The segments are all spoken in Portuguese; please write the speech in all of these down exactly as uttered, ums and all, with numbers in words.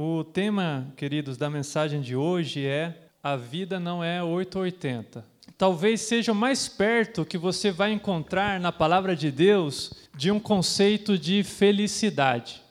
O tema, queridos, da mensagem de hoje é: a vida não é oito ou oitenta. Talvez seja o mais perto que você vai encontrar na palavra de Deus de um conceito de felicidade.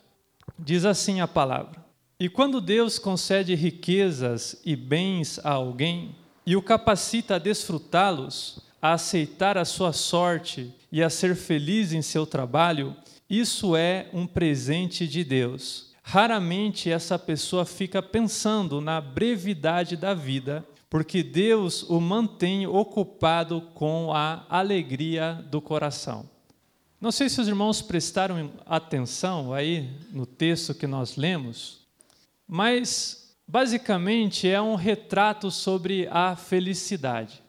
Diz assim a palavra: e quando Deus concede riquezas e bens a alguém e o capacita a desfrutá-los, a aceitar a sua sorte e a ser feliz em seu trabalho, isso é um presente de Deus. Raramente essa pessoa fica pensando na brevidade da vida, porque Deus o mantém ocupado com a alegria do coração. Não sei se os irmãos prestaram atenção aí no texto que nós lemos, mas basicamente é um retrato sobre a felicidade.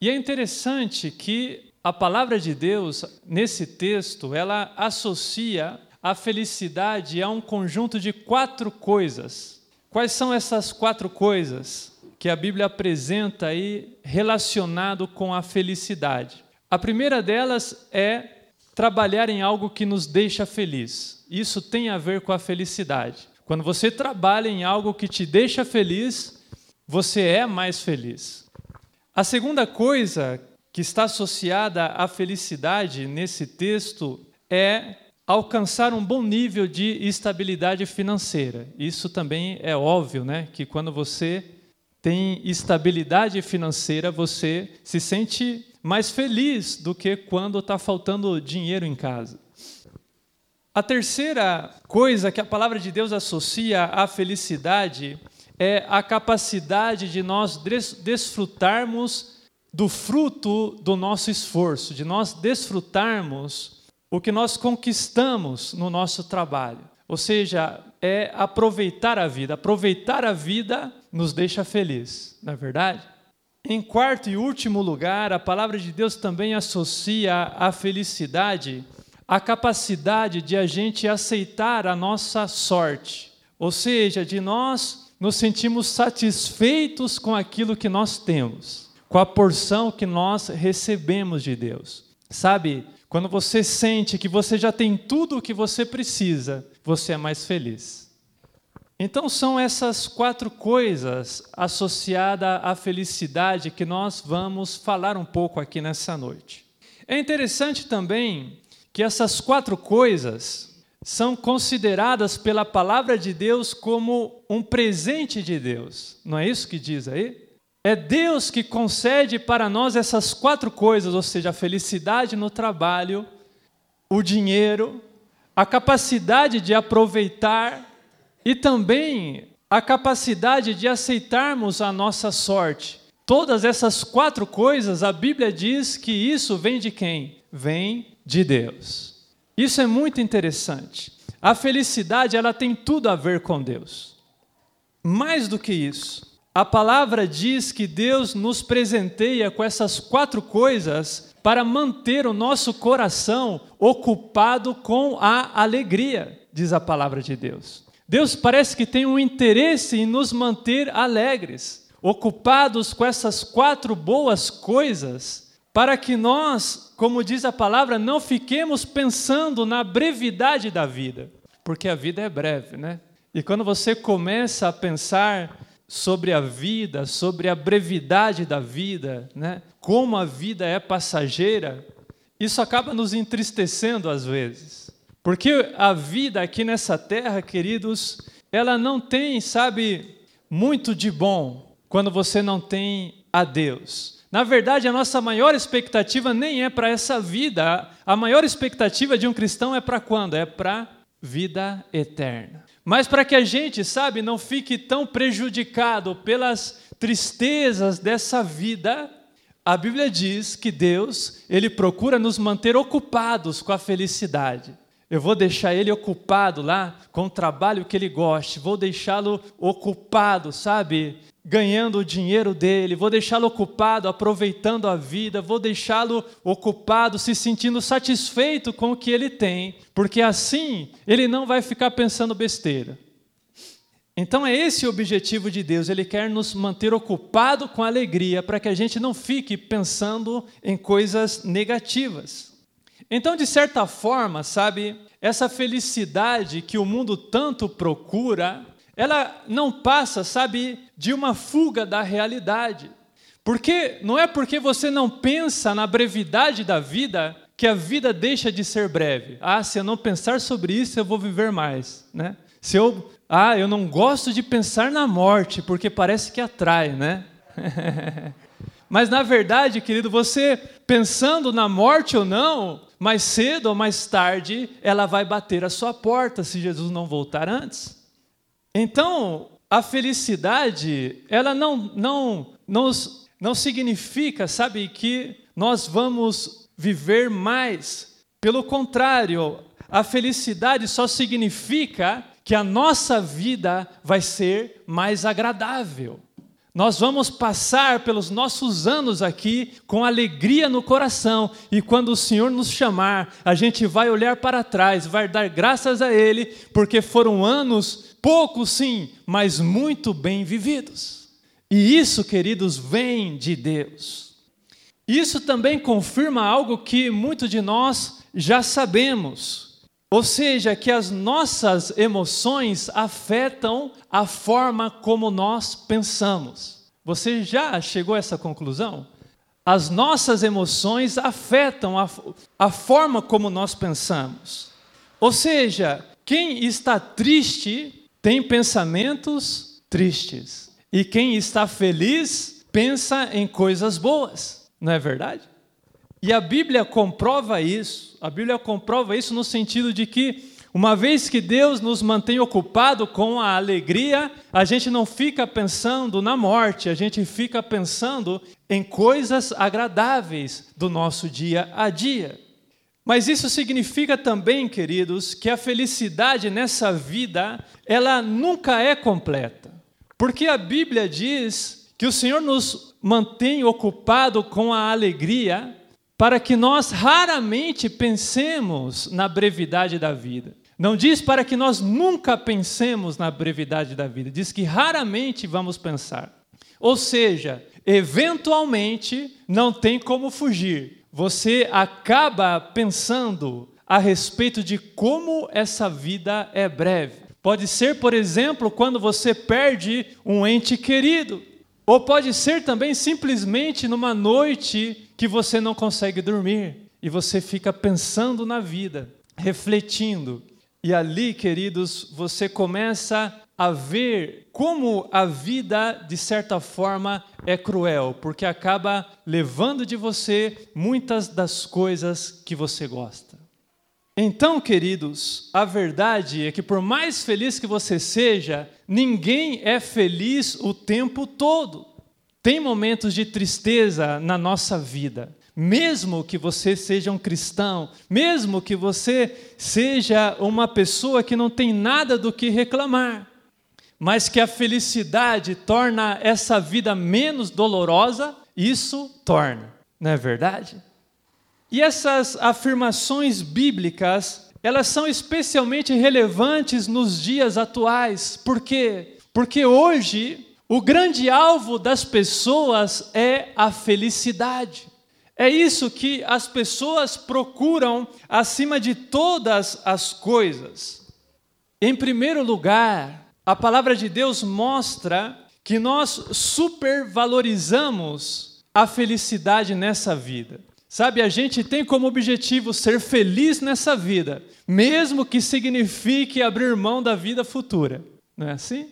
E é interessante que a palavra de Deus, nesse texto, ela associa a felicidade é um conjunto de quatro coisas. Quais são essas quatro coisas que a Bíblia apresenta aí relacionado com a felicidade? A primeira delas é trabalhar em algo que nos deixa feliz. Isso tem a ver com a felicidade. Quando você trabalha em algo que te deixa feliz, você é mais feliz. A segunda coisa que está associada à felicidade nesse texto é alcançar um bom nível de estabilidade financeira. Isso também é óbvio, né? Que quando você tem estabilidade financeira, você se sente mais feliz do que quando está faltando dinheiro em casa. A terceira coisa que a palavra de Deus associa à felicidade é a capacidade de nós des- desfrutarmos do fruto do nosso esforço, de nós desfrutarmos o que nós conquistamos no nosso trabalho. Ou seja, é aproveitar a vida. Aproveitar a vida nos deixa feliz, não é verdade? Em quarto e último lugar, a palavra de Deus também associa a felicidade à capacidade de a gente aceitar a nossa sorte. Ou seja, de nós nos sentirmos satisfeitos com aquilo que nós temos, com a porção que nós recebemos de Deus. Sabe? Quando você sente que você já tem tudo o que você precisa, você é mais feliz. Então são essas quatro coisas associadas à felicidade que nós vamos falar um pouco aqui nessa noite. É interessante também que essas quatro coisas são consideradas pela palavra de Deus como um presente de Deus. Não é isso que diz aí? É Deus que concede para nós essas quatro coisas, ou seja, a felicidade no trabalho, o dinheiro, a capacidade de aproveitar e também a capacidade de aceitarmos a nossa sorte. Todas essas quatro coisas, a Bíblia diz que isso vem de quem? Vem de Deus. Isso é muito interessante. A felicidade, ela tem tudo a ver com Deus. Mais do que isso, a palavra diz que Deus nos presenteia com essas quatro coisas para manter o nosso coração ocupado com a alegria, diz a palavra de Deus. Deus parece que tem um interesse em nos manter alegres, ocupados com essas quatro boas coisas, para que nós, como diz a palavra, não fiquemos pensando na brevidade da vida, porque a vida é breve, né? E quando você começa a pensar sobre a vida, sobre a brevidade da vida, né? Como a vida é passageira, isso acaba nos entristecendo às vezes. Porque a vida aqui nessa terra, queridos, ela não tem, sabe, muito de bom quando você não tem a Deus. Na verdade, a nossa maior expectativa nem é para essa vida. A maior expectativa de um cristão é para quando? É para vida eterna. Mas para que a gente, sabe, não fique tão prejudicado pelas tristezas dessa vida, a Bíblia diz que Deus, ele procura nos manter ocupados com a felicidade. Eu vou deixar ele ocupado lá com o trabalho que ele goste, vou deixá-lo ocupado, sabe, ganhando o dinheiro dele, vou deixá-lo ocupado aproveitando a vida, vou deixá-lo ocupado se sentindo satisfeito com o que ele tem, porque assim ele não vai ficar pensando besteira. Então é esse o objetivo de Deus, ele quer nos manter ocupado com alegria, para que a gente não fique pensando em coisas negativas. Então, de certa forma, sabe, essa felicidade que o mundo tanto procura, ela não passa, sabe, de uma fuga da realidade. Porque não é porque você não pensa na brevidade da vida que a vida deixa de ser breve. Ah, se eu não pensar sobre isso, eu vou viver mais, né? Se eu, ah, eu não gosto de pensar na morte, porque parece que atrai, né? Mas, na verdade, querido, você pensando na morte ou não, mais cedo ou mais tarde, ela vai bater a sua porta, se Jesus não voltar antes. Então, a felicidade, ela não, não, não, não significa, sabe, que nós vamos viver mais. Pelo contrário, a felicidade só significa que a nossa vida vai ser mais agradável. Nós vamos passar pelos nossos anos aqui com alegria no coração. E quando o Senhor nos chamar, a gente vai olhar para trás, vai dar graças a Ele, porque foram anos, poucos sim, mas muito bem vividos. E isso, queridos, vem de Deus. Isso também confirma algo que muitos de nós já sabemos. Ou seja, que as nossas emoções afetam a forma como nós pensamos. Você já chegou a essa conclusão? As nossas emoções afetam a, a forma como nós pensamos. Ou seja, quem está triste tem pensamentos tristes. E quem está feliz pensa em coisas boas. Não é verdade? E a Bíblia comprova isso, a Bíblia comprova isso no sentido de que, uma vez que Deus nos mantém ocupado com a alegria, a gente não fica pensando na morte, a gente fica pensando em coisas agradáveis do nosso dia a dia. Mas isso significa também, queridos, que a felicidade nessa vida, ela nunca é completa. Porque a Bíblia diz que o Senhor nos mantém ocupado com a alegria, para que nós raramente pensemos na brevidade da vida. Não diz para que nós nunca pensemos na brevidade da vida, diz que raramente vamos pensar. Ou seja, eventualmente não tem como fugir. Você acaba pensando a respeito de como essa vida é breve. Pode ser, por exemplo, quando você perde um ente querido. Ou pode ser também simplesmente numa noite que você não consegue dormir e você fica pensando na vida, refletindo. E ali, queridos, você começa a ver como a vida, de certa forma, é cruel, porque acaba levando de você muitas das coisas que você gosta. Então, queridos, a verdade é que por mais feliz que você seja, ninguém é feliz o tempo todo. Tem momentos de tristeza na nossa vida. Mesmo que você seja um cristão, mesmo que você seja uma pessoa que não tem nada do que reclamar, mas que a felicidade torna essa vida menos dolorosa, isso torna, não é verdade? E essas afirmações bíblicas, elas são especialmente relevantes nos dias atuais. Por quê? Porque hoje o grande alvo das pessoas é a felicidade. É isso que as pessoas procuram acima de todas as coisas. Em primeiro lugar, a palavra de Deus mostra que nós supervalorizamos a felicidade nessa vida. Sabe, a gente tem como objetivo ser feliz nessa vida, mesmo que signifique abrir mão da vida futura. Não é assim?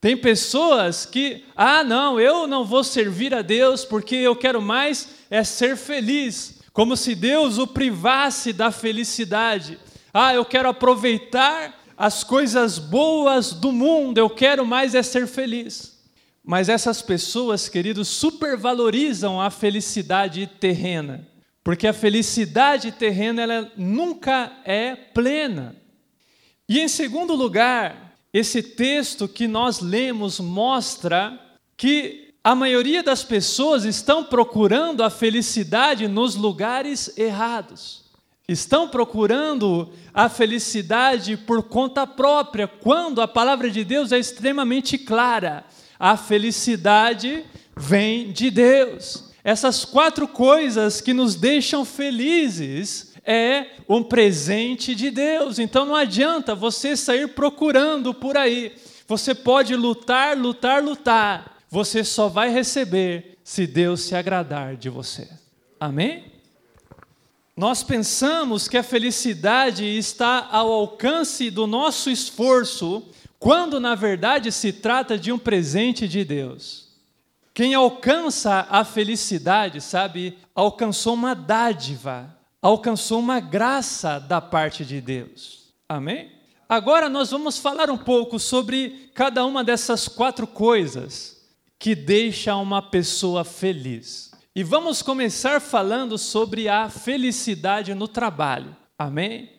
Tem pessoas que, ah, não, eu não vou servir a Deus porque eu quero mais é ser feliz, como se Deus o privasse da felicidade. Ah, eu quero aproveitar as coisas boas do mundo, eu quero mais é ser feliz. Mas essas pessoas, queridos, supervalorizam a felicidade terrena. Porque a felicidade terrena, ela nunca é plena. E em segundo lugar, esse texto que nós lemos mostra que a maioria das pessoas estão procurando a felicidade nos lugares errados. Estão procurando a felicidade por conta própria, quando a palavra de Deus é extremamente clara. A felicidade vem de Deus. Essas quatro coisas que nos deixam felizes é um presente de Deus. Então não adianta você sair procurando por aí. Você pode lutar, lutar, lutar. Você só vai receber se Deus se agradar de você. Amém? Nós pensamos que a felicidade está ao alcance do nosso esforço, quando na verdade se trata de um presente de Deus. Quem alcança a felicidade, sabe, alcançou uma dádiva, alcançou uma graça da parte de Deus. Amém? Agora nós vamos falar um pouco sobre cada uma dessas quatro coisas que deixa uma pessoa feliz. E vamos começar falando sobre a felicidade no trabalho. Amém?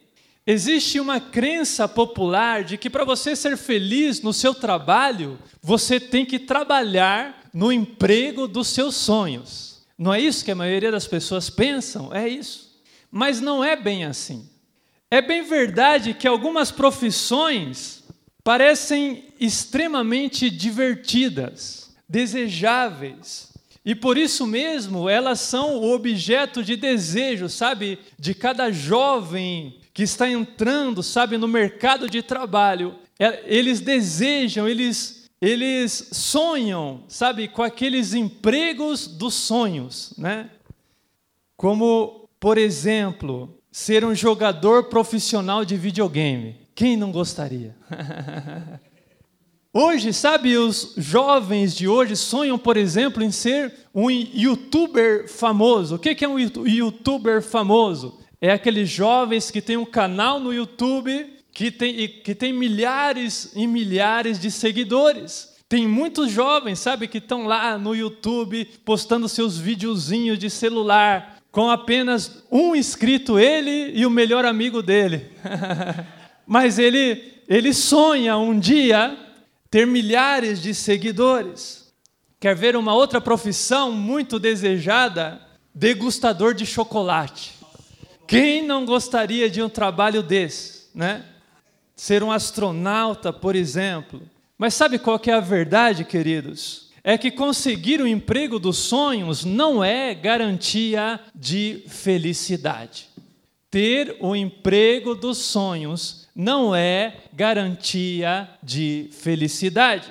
Existe uma crença popular de que para você ser feliz no seu trabalho, você tem que trabalhar no emprego dos seus sonhos. Não é isso que a maioria das pessoas pensam? É isso. Mas não é bem assim. É bem verdade que algumas profissões parecem extremamente divertidas, desejáveis. E por isso mesmo, elas são o objeto de desejo, sabe, de cada jovem que está entrando, sabe, no mercado de trabalho. Eles desejam, eles, eles sonham, sabe, com aqueles empregos dos sonhos, né? Como, por exemplo, ser um jogador profissional de videogame. Quem não gostaria? Hoje, sabe, os jovens de hoje sonham, por exemplo, em ser um youtuber famoso. O que é um youtuber famoso? É aqueles jovens que têm um canal no YouTube, que tem, que tem milhares e milhares de seguidores. Tem muitos jovens, sabe, que estão lá no YouTube postando seus videozinhos de celular, com apenas um inscrito, ele e o melhor amigo dele. Mas ele, ele sonha um dia ter milhares de seguidores. Quer ver uma outra profissão muito desejada? Degustador de chocolate. Quem não gostaria de um trabalho desse, né? Ser um astronauta, por exemplo. Mas sabe qual que é a verdade, queridos? É que conseguir o emprego dos sonhos não é garantia de felicidade. Ter o emprego dos sonhos não é garantia de felicidade.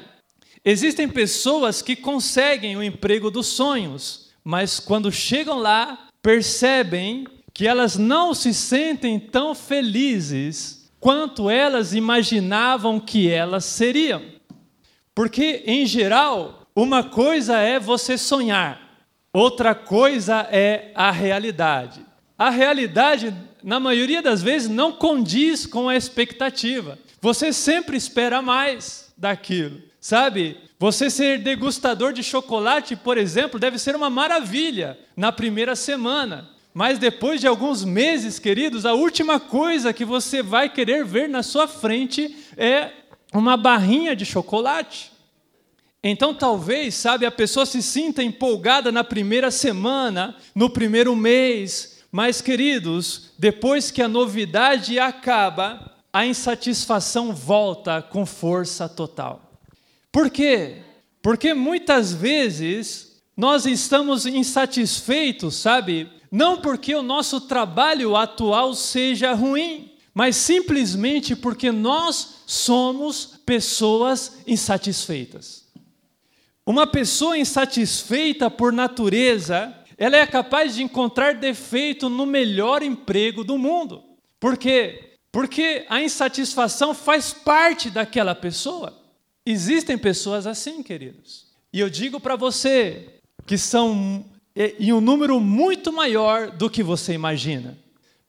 Existem pessoas que conseguem o emprego dos sonhos, mas quando chegam lá, percebem que elas não se sentem tão felizes quanto elas imaginavam que elas seriam. Porque, em geral, uma coisa é você sonhar, outra coisa é a realidade. A realidade, na maioria das vezes, não condiz com a expectativa. Você sempre espera mais daquilo, sabe? Você ser degustador de chocolate, por exemplo, deve ser uma maravilha na primeira semana. Mas depois de alguns meses, queridos, a última coisa que você vai querer ver na sua frente é uma barrinha de chocolate. Então talvez, sabe, a pessoa se sinta empolgada na primeira semana, no primeiro mês. Mas, queridos, depois que a novidade acaba, a insatisfação volta com força total. Por quê? Porque muitas vezes nós estamos insatisfeitos, sabe? Não porque o nosso trabalho atual seja ruim, mas simplesmente porque nós somos pessoas insatisfeitas. Uma pessoa insatisfeita por natureza, ela é capaz de encontrar defeito no melhor emprego do mundo. Por quê? Porque a insatisfação faz parte daquela pessoa. Existem pessoas assim, queridos. E eu digo para você que são... E um número muito maior do que você imagina.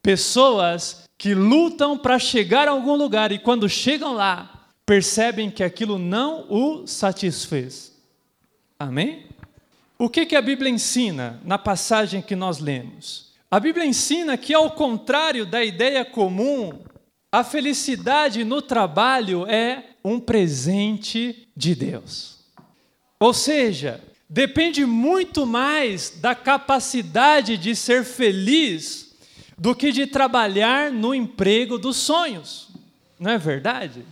Pessoas que lutam para chegar a algum lugar e quando chegam lá, percebem que aquilo não o satisfez. Amém? O que que a Bíblia ensina na passagem que nós lemos? A Bíblia ensina que, ao contrário da ideia comum, a felicidade no trabalho é um presente de Deus. Ou seja, depende muito mais da capacidade de ser feliz do que de trabalhar no emprego dos sonhos. Não é verdade?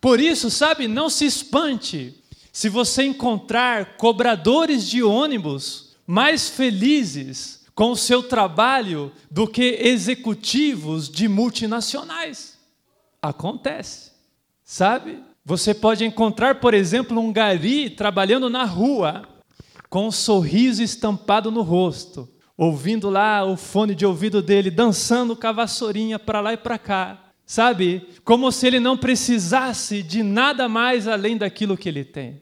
Por isso, sabe, não se espante se você encontrar cobradores de ônibus mais felizes com o seu trabalho do que executivos de multinacionais. Acontece, sabe? Você pode encontrar, por exemplo, um gari trabalhando na rua com um sorriso estampado no rosto, ouvindo lá o fone de ouvido dele, dançando com a vassourinha para lá e para cá. Sabe? Como se ele não precisasse de nada mais além daquilo que ele tem.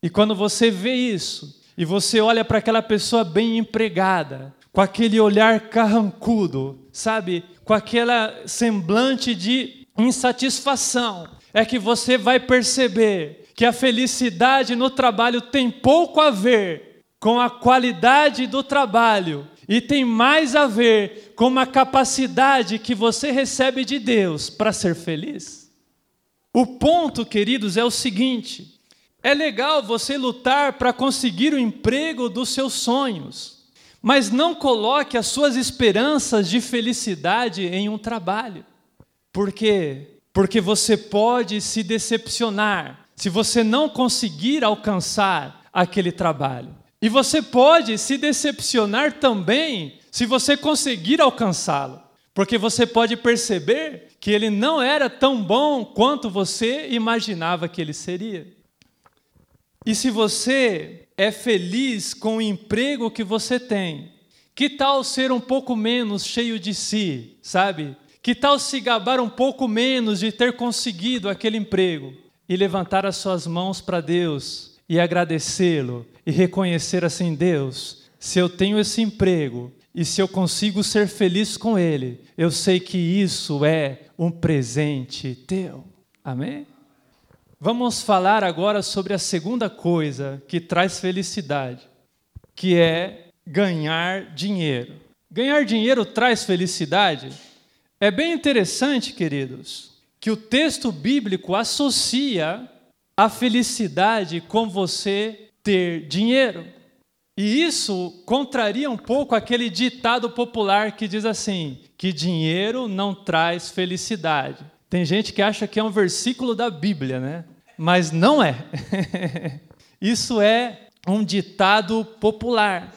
E quando você vê isso, e você olha para aquela pessoa bem empregada, com aquele olhar carrancudo, sabe? Com aquela semblante de insatisfação, é que você vai perceber que a felicidade no trabalho tem pouco a ver com a qualidade do trabalho, e tem mais a ver com uma capacidade que você recebe de Deus para ser feliz. O ponto, queridos, é o seguinte: é legal você lutar para conseguir o emprego dos seus sonhos, mas não coloque as suas esperanças de felicidade em um trabalho. Por quê? Porque você pode se decepcionar se você não conseguir alcançar aquele trabalho. E você pode se decepcionar também se você conseguir alcançá-lo, porque você pode perceber que ele não era tão bom quanto você imaginava que ele seria. E se você é feliz com o emprego que você tem, que tal ser um pouco menos cheio de si, sabe? Que tal se gabar um pouco menos de ter conseguido aquele emprego e levantar as suas mãos para Deus e agradecê-lo e reconhecer assim: Deus, se eu tenho esse emprego e se eu consigo ser feliz com ele, eu sei que isso é um presente teu. Amém? Vamos falar agora sobre a segunda coisa que traz felicidade, que é ganhar dinheiro. Ganhar dinheiro traz felicidade? É bem interessante, queridos, que o texto bíblico associa a felicidade com você ter dinheiro. E isso contraria um pouco aquele ditado popular que diz assim, que dinheiro não traz felicidade. Tem gente que acha que é um versículo da Bíblia, né? Mas não é. Isso é um ditado popular.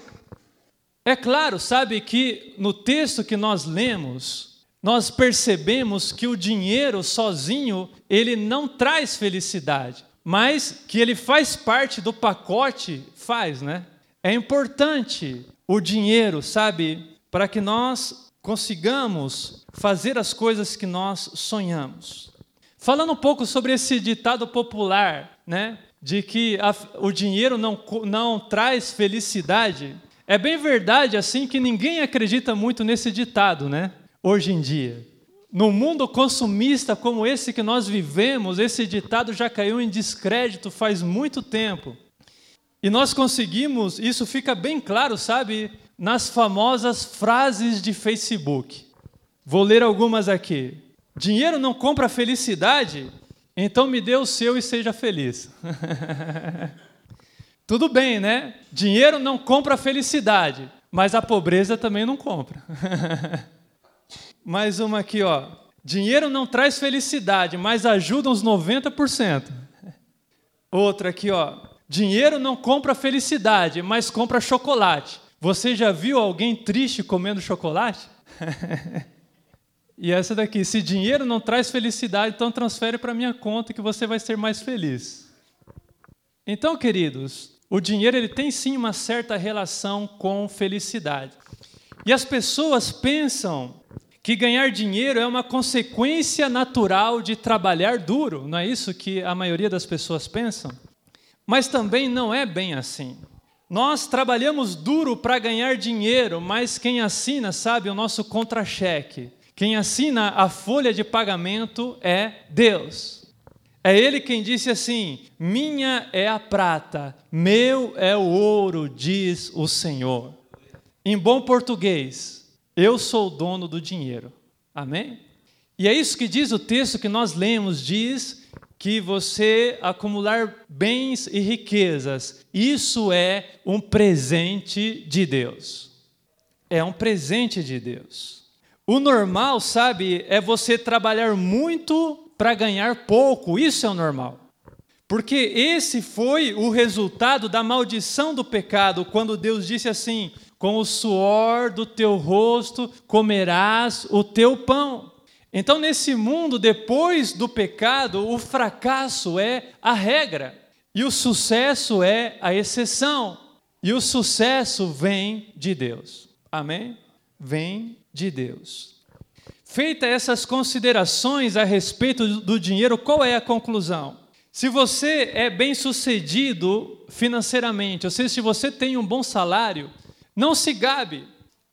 É claro, sabe, que no texto que nós lemos, nós percebemos que o dinheiro sozinho, ele não traz felicidade, mas que ele faz parte do pacote, faz, né? É importante o dinheiro, sabe? Para que nós consigamos fazer as coisas que nós sonhamos. Falando um pouco sobre esse ditado popular, né? De que a, o dinheiro não, não traz felicidade, é bem verdade, assim, que ninguém acredita muito nesse ditado, né? Hoje em dia, no mundo consumista como esse que nós vivemos, esse ditado já caiu em descrédito faz muito tempo. E nós conseguimos, isso fica bem claro, sabe, nas famosas frases de Facebook. Vou ler algumas aqui. Dinheiro não compra felicidade? Então me dê o seu e seja feliz. Tudo bem, né? Dinheiro não compra felicidade, mas a pobreza também não compra. Mais uma aqui, ó. Dinheiro não traz felicidade, mas ajuda uns noventa por cento. Outra aqui, ó. Dinheiro não compra felicidade, mas compra chocolate. Você já viu alguém triste comendo chocolate? E essa daqui. Se dinheiro não traz felicidade, então transfere para minha conta que você vai ser mais feliz. Então, queridos, o dinheiro ele tem sim uma certa relação com felicidade. E as pessoas pensam que ganhar dinheiro é uma consequência natural de trabalhar duro, não é isso que a maioria das pessoas pensam? Mas também não é bem assim. Nós trabalhamos duro para ganhar dinheiro, mas quem assina, sabe, o nosso contra-cheque, quem assina a folha de pagamento é Deus. É Ele quem disse assim: minha é a prata, meu é o ouro, diz o Senhor. Em bom português, eu sou o dono do dinheiro. Amém? E é isso que diz o texto que nós lemos, diz que você acumular bens e riquezas, isso é um presente de Deus. É um presente de Deus. O normal, sabe, é você trabalhar muito para ganhar pouco, isso é o normal. Porque esse foi o resultado da maldição do pecado, quando Deus disse assim: com o suor do teu rosto comerás o teu pão. Então, nesse mundo, depois do pecado, o fracasso é a regra e o sucesso é a exceção. E o sucesso vem de Deus. Amém? Vem de Deus. Feitas essas considerações a respeito do dinheiro, qual é a conclusão? Se você é bem-sucedido financeiramente, ou seja, se você tem um bom salário, não se gabe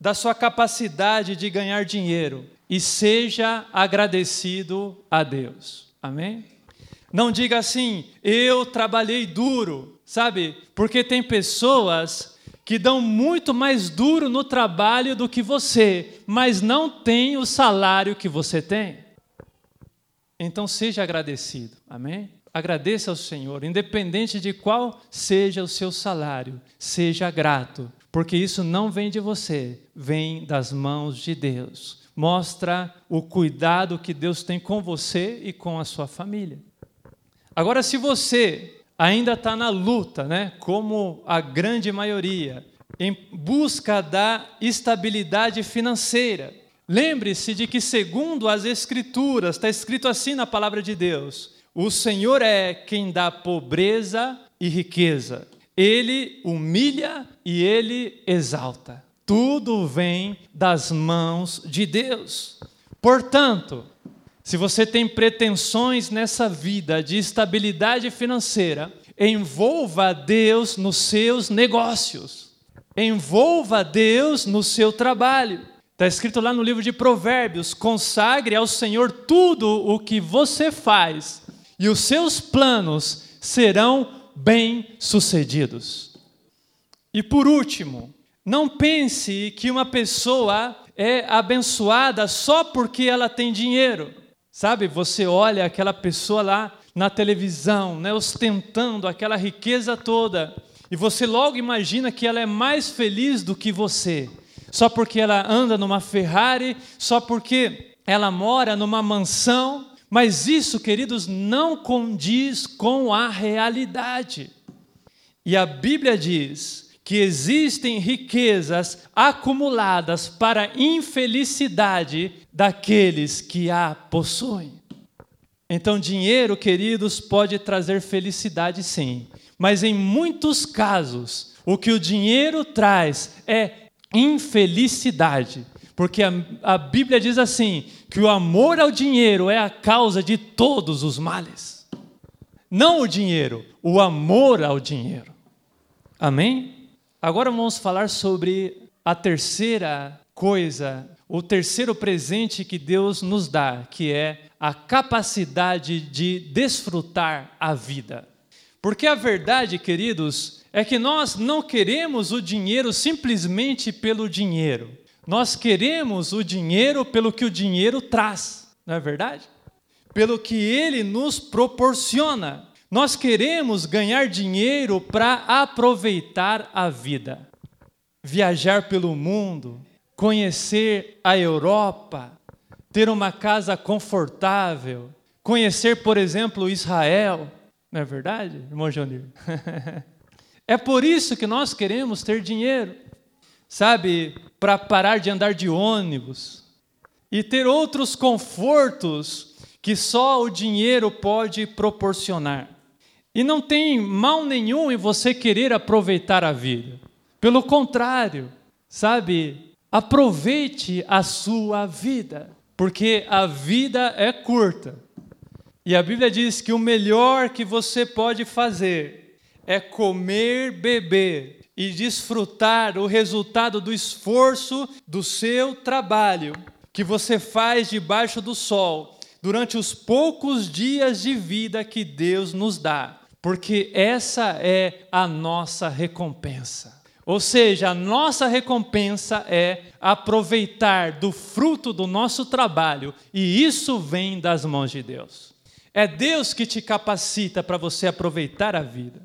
da sua capacidade de ganhar dinheiro e seja agradecido a Deus. Amém? Não diga assim, eu trabalhei duro, sabe? Porque tem pessoas que dão muito mais duro no trabalho do que você, mas não tem o salário que você tem. Então seja agradecido. Amém? Agradeça ao Senhor, independente de qual seja o seu salário, seja grato, porque isso não vem de você, vem das mãos de Deus. Mostra o cuidado que Deus tem com você e com a sua família. Agora, se você ainda está na luta, né, como a grande maioria, em busca da estabilidade financeira, lembre-se de que, segundo as Escrituras, está escrito assim na palavra de Deus: o Senhor é quem dá pobreza e riqueza. Ele humilha e Ele exalta. Tudo vem das mãos de Deus. Portanto, se você tem pretensões nessa vida de estabilidade financeira, envolva Deus nos seus negócios. Envolva Deus no seu trabalho. Está escrito lá no livro de Provérbios: consagre ao Senhor tudo o que você faz, e os seus planos serão bem-sucedidos. E por último, não pense que uma pessoa é abençoada só porque ela tem dinheiro. Sabe, você olha aquela pessoa lá na televisão, né, ostentando aquela riqueza toda, e você logo imagina que ela é mais feliz do que você, só porque ela anda numa Ferrari, só porque ela mora numa mansão. Mas isso, queridos, não condiz com a realidade. E a Bíblia diz que existem riquezas acumuladas para a infelicidade daqueles que a possuem. Então, dinheiro, queridos, pode trazer felicidade, sim. Mas em muitos casos, o que o dinheiro traz é infelicidade. Porque a, a Bíblia diz assim, que o amor ao dinheiro é a causa de todos os males. Não o dinheiro, o amor ao dinheiro. Amém? Agora vamos falar sobre a terceira coisa, o terceiro presente que Deus nos dá, que é a capacidade de desfrutar a vida. Porque a verdade, queridos, é que nós não queremos o dinheiro simplesmente pelo dinheiro. Nós queremos o dinheiro pelo que o dinheiro traz, não é verdade? Pelo que ele nos proporciona. Nós queremos ganhar dinheiro para aproveitar a vida. Viajar pelo mundo, conhecer a Europa, ter uma casa confortável, conhecer, por exemplo, Israel, não é verdade, irmão Jonir? É por isso que nós queremos ter dinheiro, sabe? Para parar de andar de ônibus e ter outros confortos que só o dinheiro pode proporcionar. E não tem mal nenhum em você querer aproveitar a vida. Pelo contrário, sabe, aproveite a sua vida, porque a vida é curta. E a Bíblia diz que o melhor que você pode fazer é comer, beber e desfrutar o resultado do esforço do seu trabalho que você faz debaixo do sol durante os poucos dias de vida que Deus nos dá, porque essa é a nossa recompensa. Ou seja, a nossa recompensa é aproveitar do fruto do nosso trabalho, e isso vem das mãos de Deus. É Deus que te capacita para você aproveitar a vida.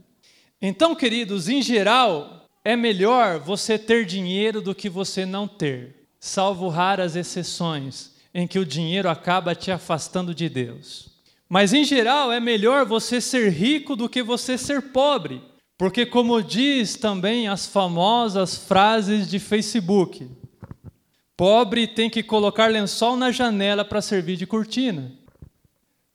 Então, queridos, em geral, é melhor você ter dinheiro do que você não ter, salvo raras exceções em que o dinheiro acaba te afastando de Deus. Mas, em geral, é melhor você ser rico do que você ser pobre, porque, como diz também as famosas frases de Facebook, Pobre tem que colocar lençol na janela para servir de cortina.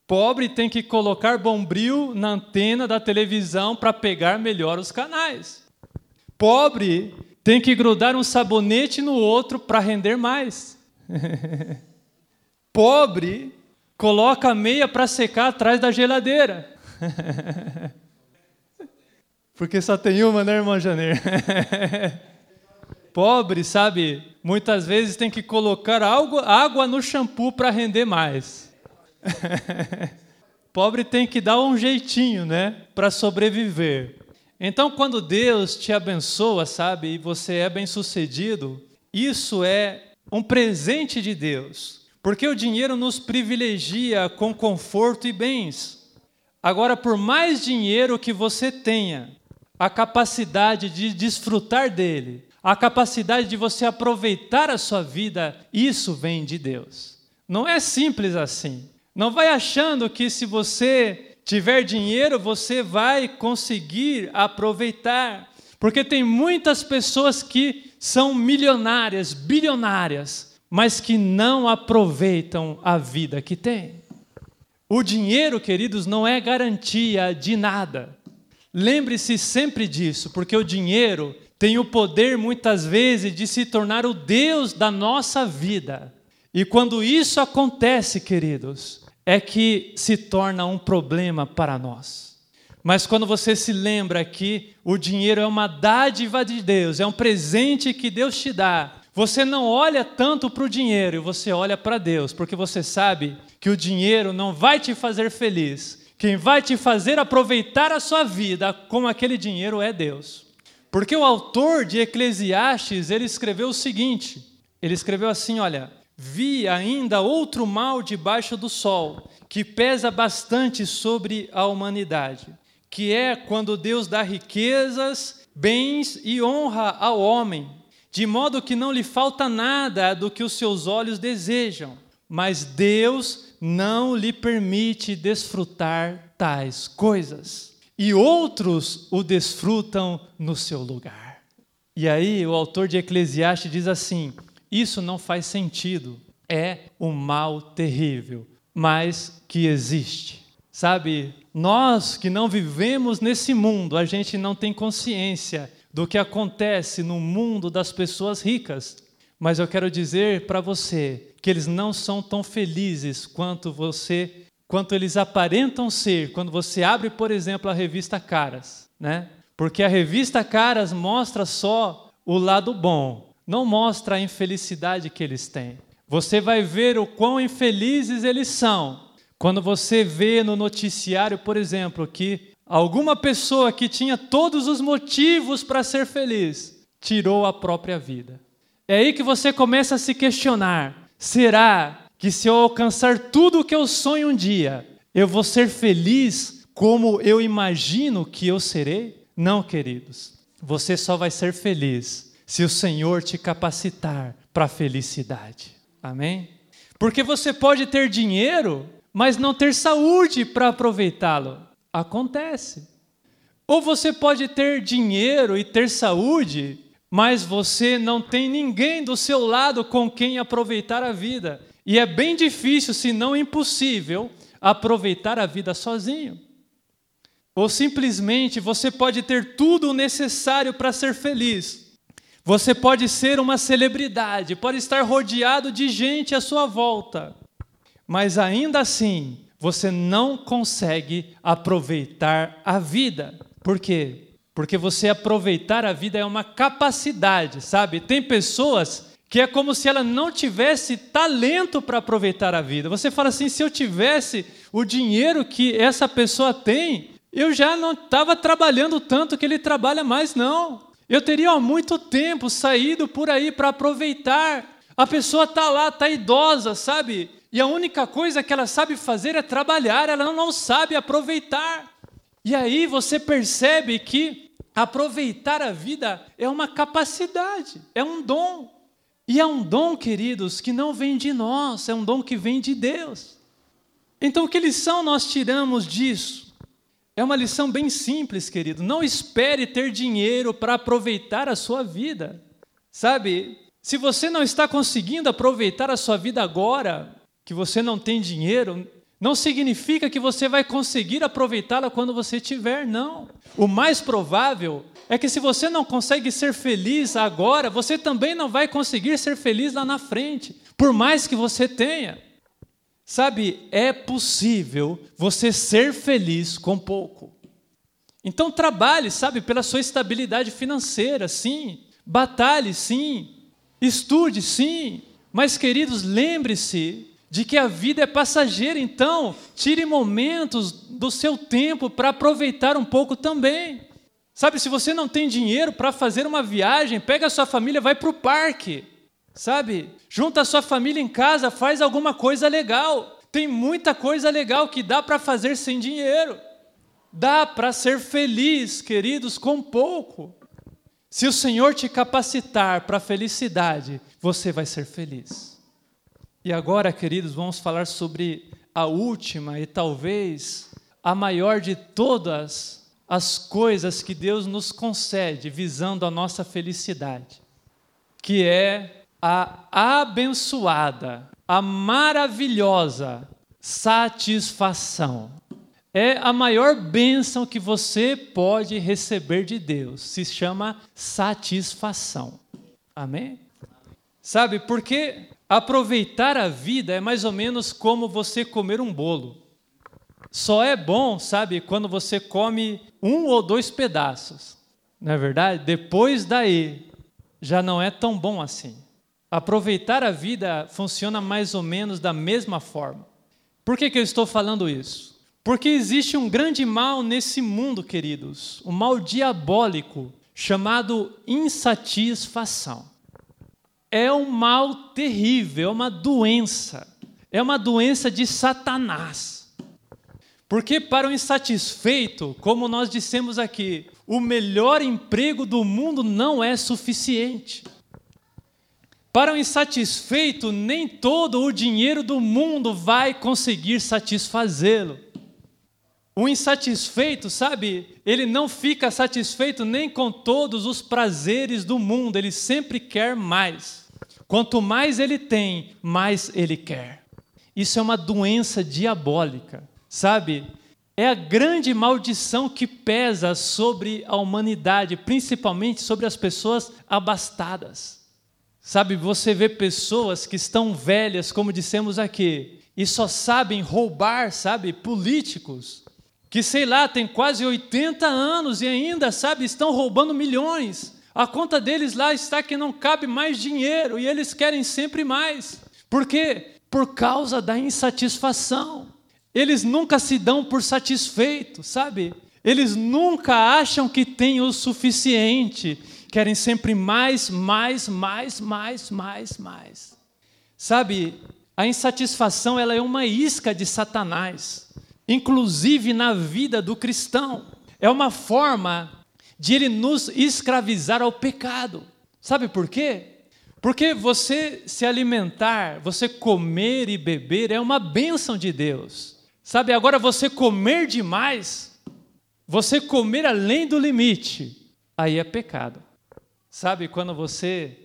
Pobre tem que colocar bombril na antena da televisão para pegar melhor os canais. Pobre tem que grudar um sabonete no outro para render mais. Pobre coloca a meia para secar atrás da geladeira. Porque só tem uma, né, irmã Janeiro? Pobre, sabe, muitas vezes tem que colocar algo, água no shampoo para render mais. Pobre tem que dar um jeitinho, né, para sobreviver. Então, quando Deus te abençoa, sabe, e você é bem-sucedido, isso é um presente de Deus, porque o dinheiro nos privilegia com conforto e bens. Agora, por mais dinheiro que você tenha, a capacidade de desfrutar dele, a capacidade de você aproveitar a sua vida, isso vem de Deus. Não é simples assim. Não vai achando que se você tiver dinheiro, você vai conseguir aproveitar. Porque tem muitas pessoas que são milionárias, bilionárias, mas que não aproveitam a vida que têm. O dinheiro, queridos, não é garantia de nada. Lembre-se sempre disso, porque o dinheiro tem o poder, muitas vezes, de se tornar o Deus da nossa vida. E quando isso acontece, queridos, é que se torna um problema para nós. Mas quando você se lembra que o dinheiro é uma dádiva de Deus, é um presente que Deus te dá, você não olha tanto para o dinheiro, você olha para Deus, porque você sabe que o dinheiro não vai te fazer feliz. Quem vai te fazer aproveitar a sua vida com aquele dinheiro é Deus. Porque o autor de Eclesiastes, ele escreveu o seguinte, ele escreveu assim, olha: vi ainda outro mal debaixo do sol, que pesa bastante sobre a humanidade, que é quando Deus dá riquezas, bens e honra ao homem, de modo que não lhe falta nada do que os seus olhos desejam, mas Deus não lhe permite desfrutar tais coisas, e outros o desfrutam no seu lugar. E aí o autor de Eclesiastes diz assim: isso não faz sentido, é um mal terrível, mas que existe. Sabe, nós que não vivemos nesse mundo, a gente não tem consciência do que acontece no mundo das pessoas ricas. Mas eu quero dizer para você que eles não são tão felizes quanto você, quanto eles aparentam ser quando você abre, por exemplo, a revista Caras, né? Porque a revista Caras mostra só o lado bom. Não mostra a infelicidade que eles têm. Você vai ver o quão infelizes eles são. Quando você vê no noticiário, por exemplo, que alguma pessoa que tinha todos os motivos para ser feliz tirou a própria vida. É aí que você começa a se questionar: será que se eu alcançar tudo o que eu sonho um dia, eu vou ser feliz como eu imagino que eu serei? Não, queridos. Você só vai ser feliz se o Senhor te capacitar para a felicidade. Amém? Porque você pode ter dinheiro, mas não ter saúde para aproveitá-lo. Acontece. Ou você pode ter dinheiro e ter saúde, mas você não tem ninguém do seu lado com quem aproveitar a vida. E é bem difícil, se não impossível, aproveitar a vida sozinho. Ou simplesmente você pode ter tudo o necessário para ser feliz. Você pode ser uma celebridade, pode estar rodeado de gente à sua volta, mas ainda assim você não consegue aproveitar a vida. Por quê? Porque você aproveitar a vida é uma capacidade, sabe? Tem pessoas que é como se ela não tivesse talento para aproveitar a vida. Você fala assim: se eu tivesse o dinheiro que essa pessoa tem, eu já não estava trabalhando tanto que ele trabalha mais, não. Eu teria há muito tempo saído por aí para aproveitar. A pessoa está lá, está idosa, sabe? E a única coisa que ela sabe fazer é trabalhar, ela não sabe aproveitar. E aí você percebe que aproveitar a vida é uma capacidade, é um dom. E é um dom, queridos, que não vem de nós, é um dom que vem de Deus. Então, que lição nós tiramos disso? É uma lição bem simples, querido. Não espere ter dinheiro para aproveitar a sua vida. Sabe? Se você não está conseguindo aproveitar a sua vida agora, que você não tem dinheiro, não significa que você vai conseguir aproveitá-la quando você tiver, não. O mais provável é que se você não consegue ser feliz agora, você também não vai conseguir ser feliz lá na frente, por mais que você tenha. Sabe, é possível você ser feliz com pouco. Então trabalhe, sabe, pela sua estabilidade financeira, sim. Batalhe, sim. Estude, sim, mas, queridos, lembre-se de que a vida é passageira, então tire momentos do seu tempo para aproveitar um pouco também. Sabe, se você não tem dinheiro para fazer uma viagem, pega a sua família e vai para o parque, sabe? Junta a sua família em casa, faz alguma coisa legal. Tem muita coisa legal que dá para fazer sem dinheiro. Dá para ser feliz, queridos, com pouco. Se o Senhor te capacitar para a felicidade, você vai ser feliz. E agora, queridos, vamos falar sobre a última e talvez a maior de todas as coisas que Deus nos concede visando a nossa felicidade, que é a abençoada, a maravilhosa satisfação. É a maior bênção que você pode receber de Deus. Se chama satisfação. Amém? Sabe, porque aproveitar a vida é mais ou menos como você comer um bolo. Só é bom, sabe, quando você come um ou dois pedaços. Não é verdade? Depois daí, já não é tão bom assim. Aproveitar a vida funciona mais ou menos da mesma forma. Por que que eu estou falando isso? Porque existe um grande mal nesse mundo, queridos, um mal diabólico chamado insatisfação. É um mal terrível, é uma doença, é uma doença de Satanás. Porque para o insatisfeito, como nós dissemos aqui, o melhor emprego do mundo não é suficiente. Para o insatisfeito, nem todo o dinheiro do mundo vai conseguir satisfazê-lo. O insatisfeito, sabe, ele não fica satisfeito nem com todos os prazeres do mundo, ele sempre quer mais. Quanto mais ele tem, mais ele quer. Isso é uma doença diabólica, sabe? É a grande maldição que pesa sobre a humanidade, principalmente sobre as pessoas abastadas. Sabe, você vê pessoas que estão velhas, como dissemos aqui, e só sabem roubar, sabe, políticos, que, sei lá, tem quase oitenta anos e ainda, sabe, estão roubando milhões. A conta deles lá está que não cabe mais dinheiro e eles querem sempre mais. Por quê? Por causa da insatisfação. Eles nunca se dão por satisfeitos, sabe? Eles nunca acham que têm o suficiente. Querem sempre mais, mais, mais, mais, mais, mais. Sabe, a insatisfação ela é uma isca de Satanás. Inclusive na vida do cristão, é uma forma de ele nos escravizar ao pecado. Sabe por quê? Porque você se alimentar, você comer e beber é uma bênção de Deus. Sabe, agora você comer demais, você comer além do limite, aí é pecado. Sabe, quando você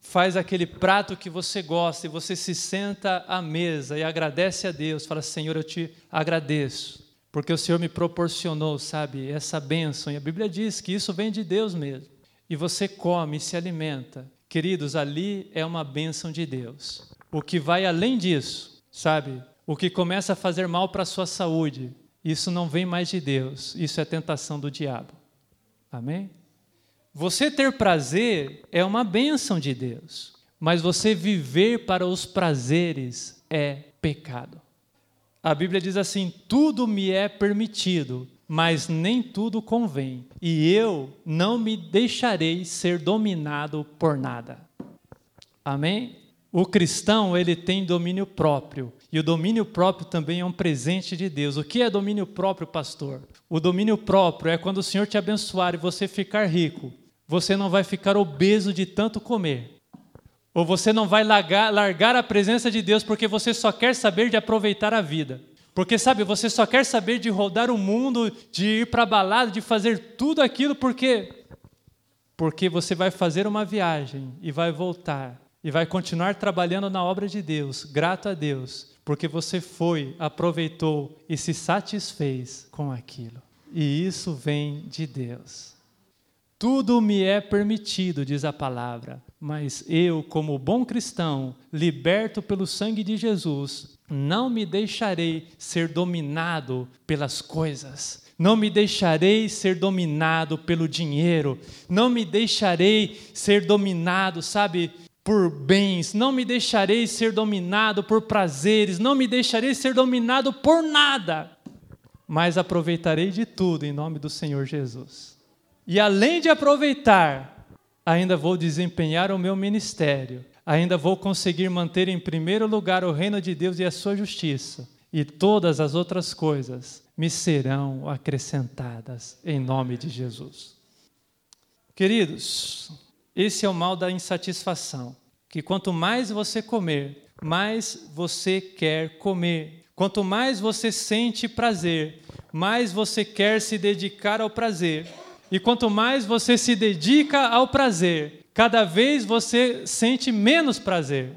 faz aquele prato que você gosta e você se senta à mesa e agradece a Deus, fala, Senhor, eu te agradeço, porque o Senhor me proporcionou, sabe, essa bênção, e a Bíblia diz que isso vem de Deus mesmo, e você come e se alimenta, queridos, ali é uma bênção de Deus. O que vai além disso, sabe, o que começa a fazer mal para a sua saúde, isso não vem mais de Deus, isso é tentação do diabo, amém? Você ter prazer é uma bênção de Deus, mas você viver para os prazeres é pecado. A Bíblia diz assim, tudo me é permitido, mas nem tudo convém, e eu não me deixarei ser dominado por nada. Amém? O cristão, ele tem domínio próprio, e o domínio próprio também é um presente de Deus. O que é domínio próprio, pastor? O domínio próprio é quando o Senhor te abençoar e você ficar rico. Você não vai ficar obeso de tanto comer. Ou você não vai largar, largar a presença de Deus porque você só quer saber de aproveitar a vida. Porque, sabe, você só quer saber de rodar o mundo, de ir para a balada, de fazer tudo aquilo porque... Porque você vai fazer uma viagem e vai voltar e vai continuar trabalhando na obra de Deus, grato a Deus, porque você foi, aproveitou e se satisfez com aquilo. E isso vem de Deus. Tudo me é permitido, diz a palavra, mas eu, como bom cristão, liberto pelo sangue de Jesus, não me deixarei ser dominado pelas coisas. Não me deixarei ser dominado pelo dinheiro, não me deixarei ser dominado, sabe, por bens, não me deixarei ser dominado por prazeres, não me deixarei ser dominado por nada, mas aproveitarei de tudo em nome do Senhor Jesus. E além de aproveitar, ainda vou desempenhar o meu ministério, ainda vou conseguir manter em primeiro lugar o reino de Deus e a sua justiça, e todas as outras coisas me serão acrescentadas em nome de Jesus. Queridos, esse é o mal da insatisfação, que quanto mais você comer, mais você quer comer. Quanto mais você sente prazer, mais você quer se dedicar ao prazer. E quanto mais você se dedica ao prazer, cada vez você sente menos prazer.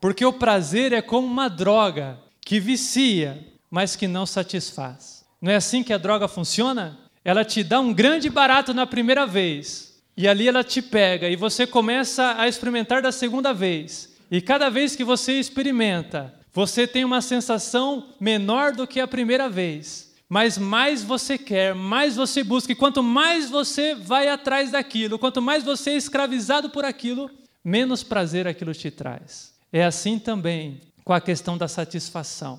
Porque o prazer é como uma droga que vicia, mas que não satisfaz. Não é assim que a droga funciona? Ela te dá um grande barato na primeira vez, e ali ela te pega, e você começa a experimentar da segunda vez. E cada vez que você experimenta, você tem uma sensação menor do que a primeira vez, mas mais você quer, mais você busca, e quanto mais você vai atrás daquilo, quanto mais você é escravizado por aquilo, menos prazer aquilo te traz. É assim também com a questão da satisfação.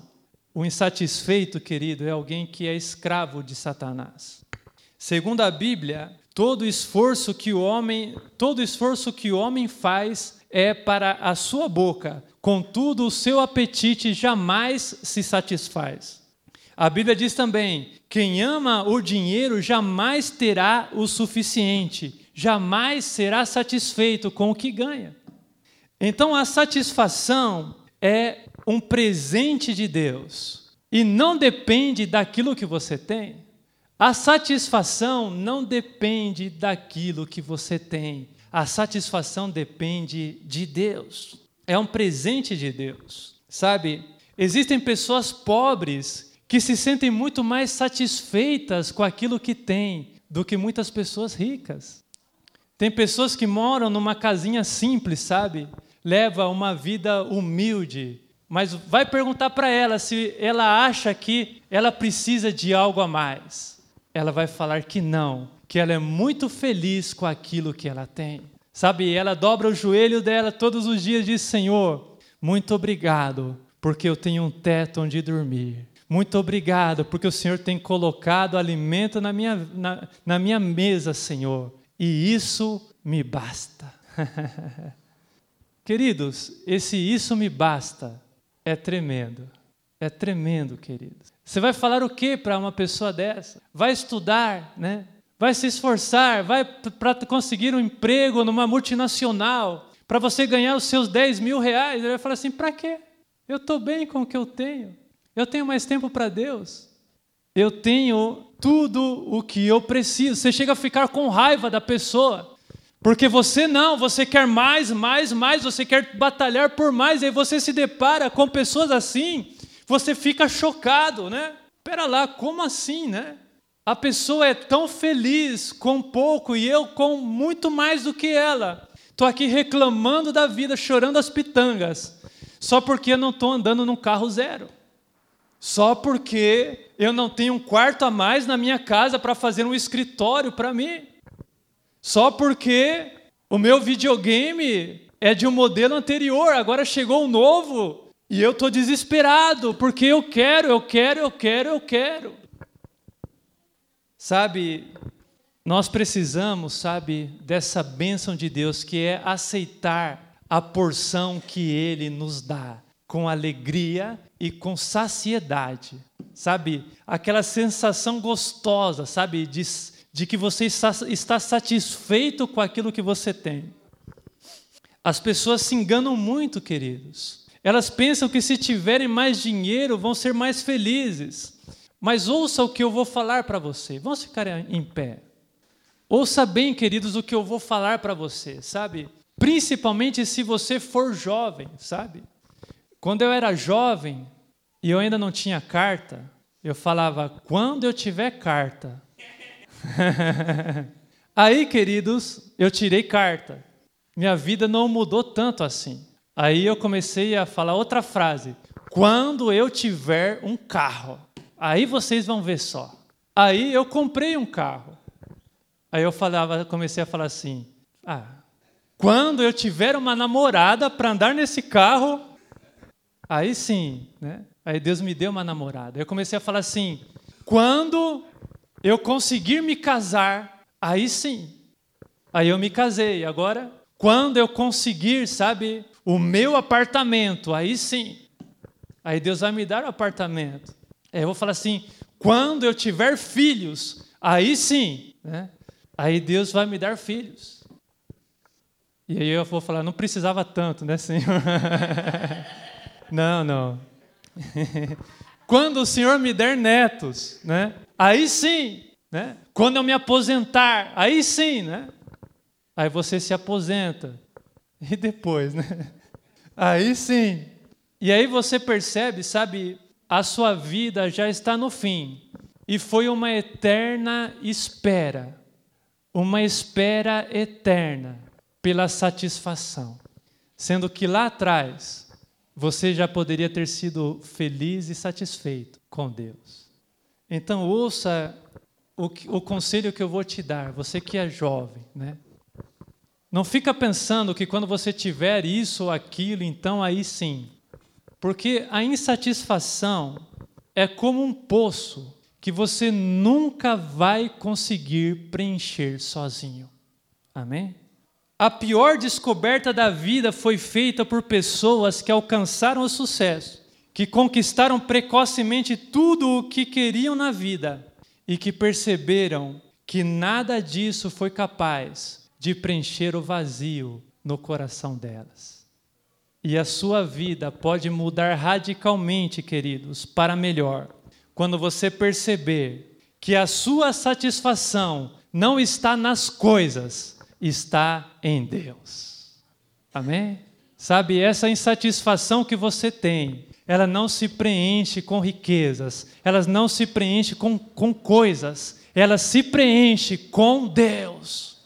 O insatisfeito, querido, é alguém que é escravo de Satanás. Segundo a Bíblia, todo esforço que o homem, todo esforço que o homem faz é para a sua boca, contudo o seu apetite jamais se satisfaz. A Bíblia diz também: quem ama o dinheiro jamais terá o suficiente, jamais será satisfeito com o que ganha. Então a satisfação é um presente de Deus e não depende daquilo que você tem. A satisfação não depende daquilo que você tem. A satisfação depende de Deus. É um presente de Deus. Sabe, existem pessoas pobres que se sentem muito mais satisfeitas com aquilo que têm do que muitas pessoas ricas. Tem pessoas que moram numa casinha simples, sabe? Leva uma vida humilde, mas vai perguntar para ela se ela acha que ela precisa de algo a mais. Ela vai falar que não, que ela é muito feliz com aquilo que ela tem. Sabe, ela dobra o joelho dela todos os dias e diz: Senhor, muito obrigado, porque eu tenho um teto onde dormir. Muito obrigado, porque o Senhor tem colocado alimento na minha, na, na minha mesa, Senhor. E isso me basta. Queridos, esse isso me basta é tremendo, é tremendo, queridos. Você vai falar o que para uma pessoa dessa? Vai estudar, né? Vai se esforçar, vai para conseguir um emprego numa multinacional, para você ganhar os seus dez mil reais. Ele vai falar assim: para quê? Eu estou bem com o que eu tenho, eu tenho mais tempo para Deus, eu tenho tudo o que eu preciso. Você chega a ficar com raiva da pessoa, porque você não, você quer mais, mais, mais, você quer batalhar por mais, e aí você se depara com pessoas assim, você fica chocado, né? Pera lá, como assim, né? A pessoa é tão feliz com pouco e eu com muito mais do que ela. Estou aqui reclamando da vida, chorando as pitangas, só porque eu não estou andando num carro zero. Só porque eu não tenho um quarto a mais na minha casa para fazer um escritório para mim. Só porque o meu videogame é de um modelo anterior, agora chegou um novo e eu estou desesperado, porque eu quero, eu quero, eu quero, eu quero. Sabe, nós precisamos, sabe, dessa bênção de Deus, que é aceitar a porção que Ele nos dá com alegria e com saciedade. Sabe, aquela sensação gostosa, sabe, de... de que você está satisfeito com aquilo que você tem. As pessoas se enganam muito, queridos. Elas pensam que se tiverem mais dinheiro vão ser mais felizes. Mas ouça o que eu vou falar para você. Vamos ficar em pé. Ouça bem, queridos, o que eu vou falar para você, sabe? Principalmente se você for jovem, sabe? Quando eu era jovem e eu ainda não tinha carta, eu falava, quando eu tiver carta. Aí, queridos, eu tirei carta. Minha vida não mudou tanto assim. Aí eu comecei a falar outra frase. Quando eu tiver um carro. Aí vocês vão ver só. Aí eu comprei um carro. Aí eu falava, comecei a falar assim, ah, quando eu tiver uma namorada para andar nesse carro, aí sim, né? Aí Deus me deu uma namorada. Eu comecei a falar assim, quando eu conseguir me casar, aí sim. Aí eu me casei. Agora, quando eu conseguir, sabe, o meu apartamento, aí sim. Aí Deus vai me dar o apartamento. Aí eu vou falar assim, quando eu tiver filhos, aí sim, né? Aí Deus vai me dar filhos. E aí eu vou falar, não precisava tanto, né, Senhor? Não, não. Quando o Senhor me der netos, né? Aí sim, né? Quando eu me aposentar, aí sim, né? Aí você se aposenta. E depois, né? Aí sim. E aí você percebe, sabe, a sua vida já está no fim. E foi uma eterna espera. Uma espera eterna. Pela satisfação, sendo que lá atrás você já poderia ter sido feliz e satisfeito com Deus. Então ouça o, que, o conselho que eu vou te dar, você que é jovem, né? Não fica pensando que quando você tiver isso ou aquilo, então aí sim, porque a insatisfação é como um poço que você nunca vai conseguir preencher sozinho. Amém? A pior descoberta da vida foi feita por pessoas que alcançaram o sucesso, que conquistaram precocemente tudo o que queriam na vida e que perceberam que nada disso foi capaz de preencher o vazio no coração delas. E a sua vida pode mudar radicalmente, queridos, para melhor, quando você perceber que a sua satisfação não está nas coisas, está em Deus. Amém? Sabe, essa insatisfação que você tem, ela não se preenche com riquezas, ela não se preenche com, com coisas, ela se preenche com Deus.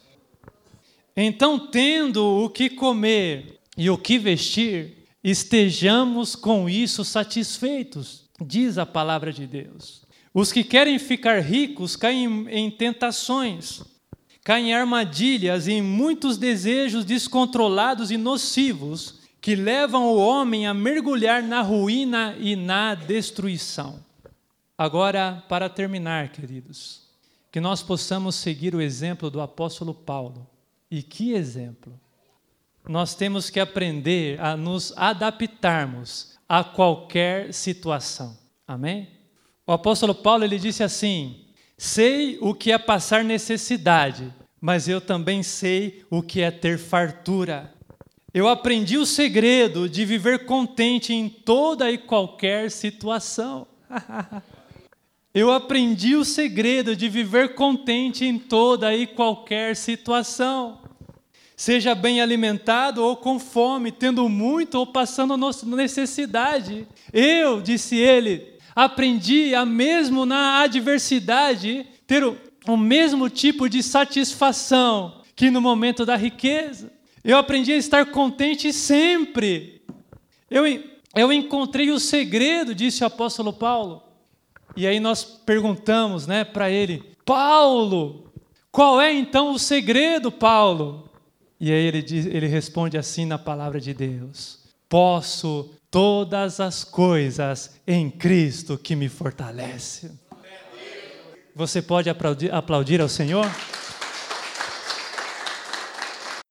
Então, tendo o que comer e o que vestir, estejamos com isso satisfeitos, diz a palavra de Deus. Os que querem ficar ricos caem em tentações, caem em armadilhas e em muitos desejos descontrolados e nocivos que levam o homem a mergulhar na ruína e na destruição. Agora, para terminar, queridos, que nós possamos seguir o exemplo do apóstolo Paulo. E que exemplo! Nós temos que aprender a nos adaptarmos a qualquer situação. Amém? O apóstolo Paulo, ele disse assim, sei o que é passar necessidade, mas eu também sei o que é ter fartura. Eu aprendi o segredo de viver contente em toda e qualquer situação. Eu aprendi o segredo de viver contente em toda e qualquer situação. Seja bem alimentado ou com fome, tendo muito ou passando necessidade. Eu, disse ele, aprendi a mesmo na adversidade ter o, o mesmo tipo de satisfação que no momento da riqueza. Eu aprendi a estar contente sempre. Eu, eu encontrei o segredo, disse o apóstolo Paulo. E aí nós perguntamos, né, para ele, Paulo, qual é então o segredo, Paulo? E aí ele, diz, ele responde assim na palavra de Deus, posso todas as coisas em Cristo que me fortalece. Você pode aplaudir, aplaudir ao Senhor?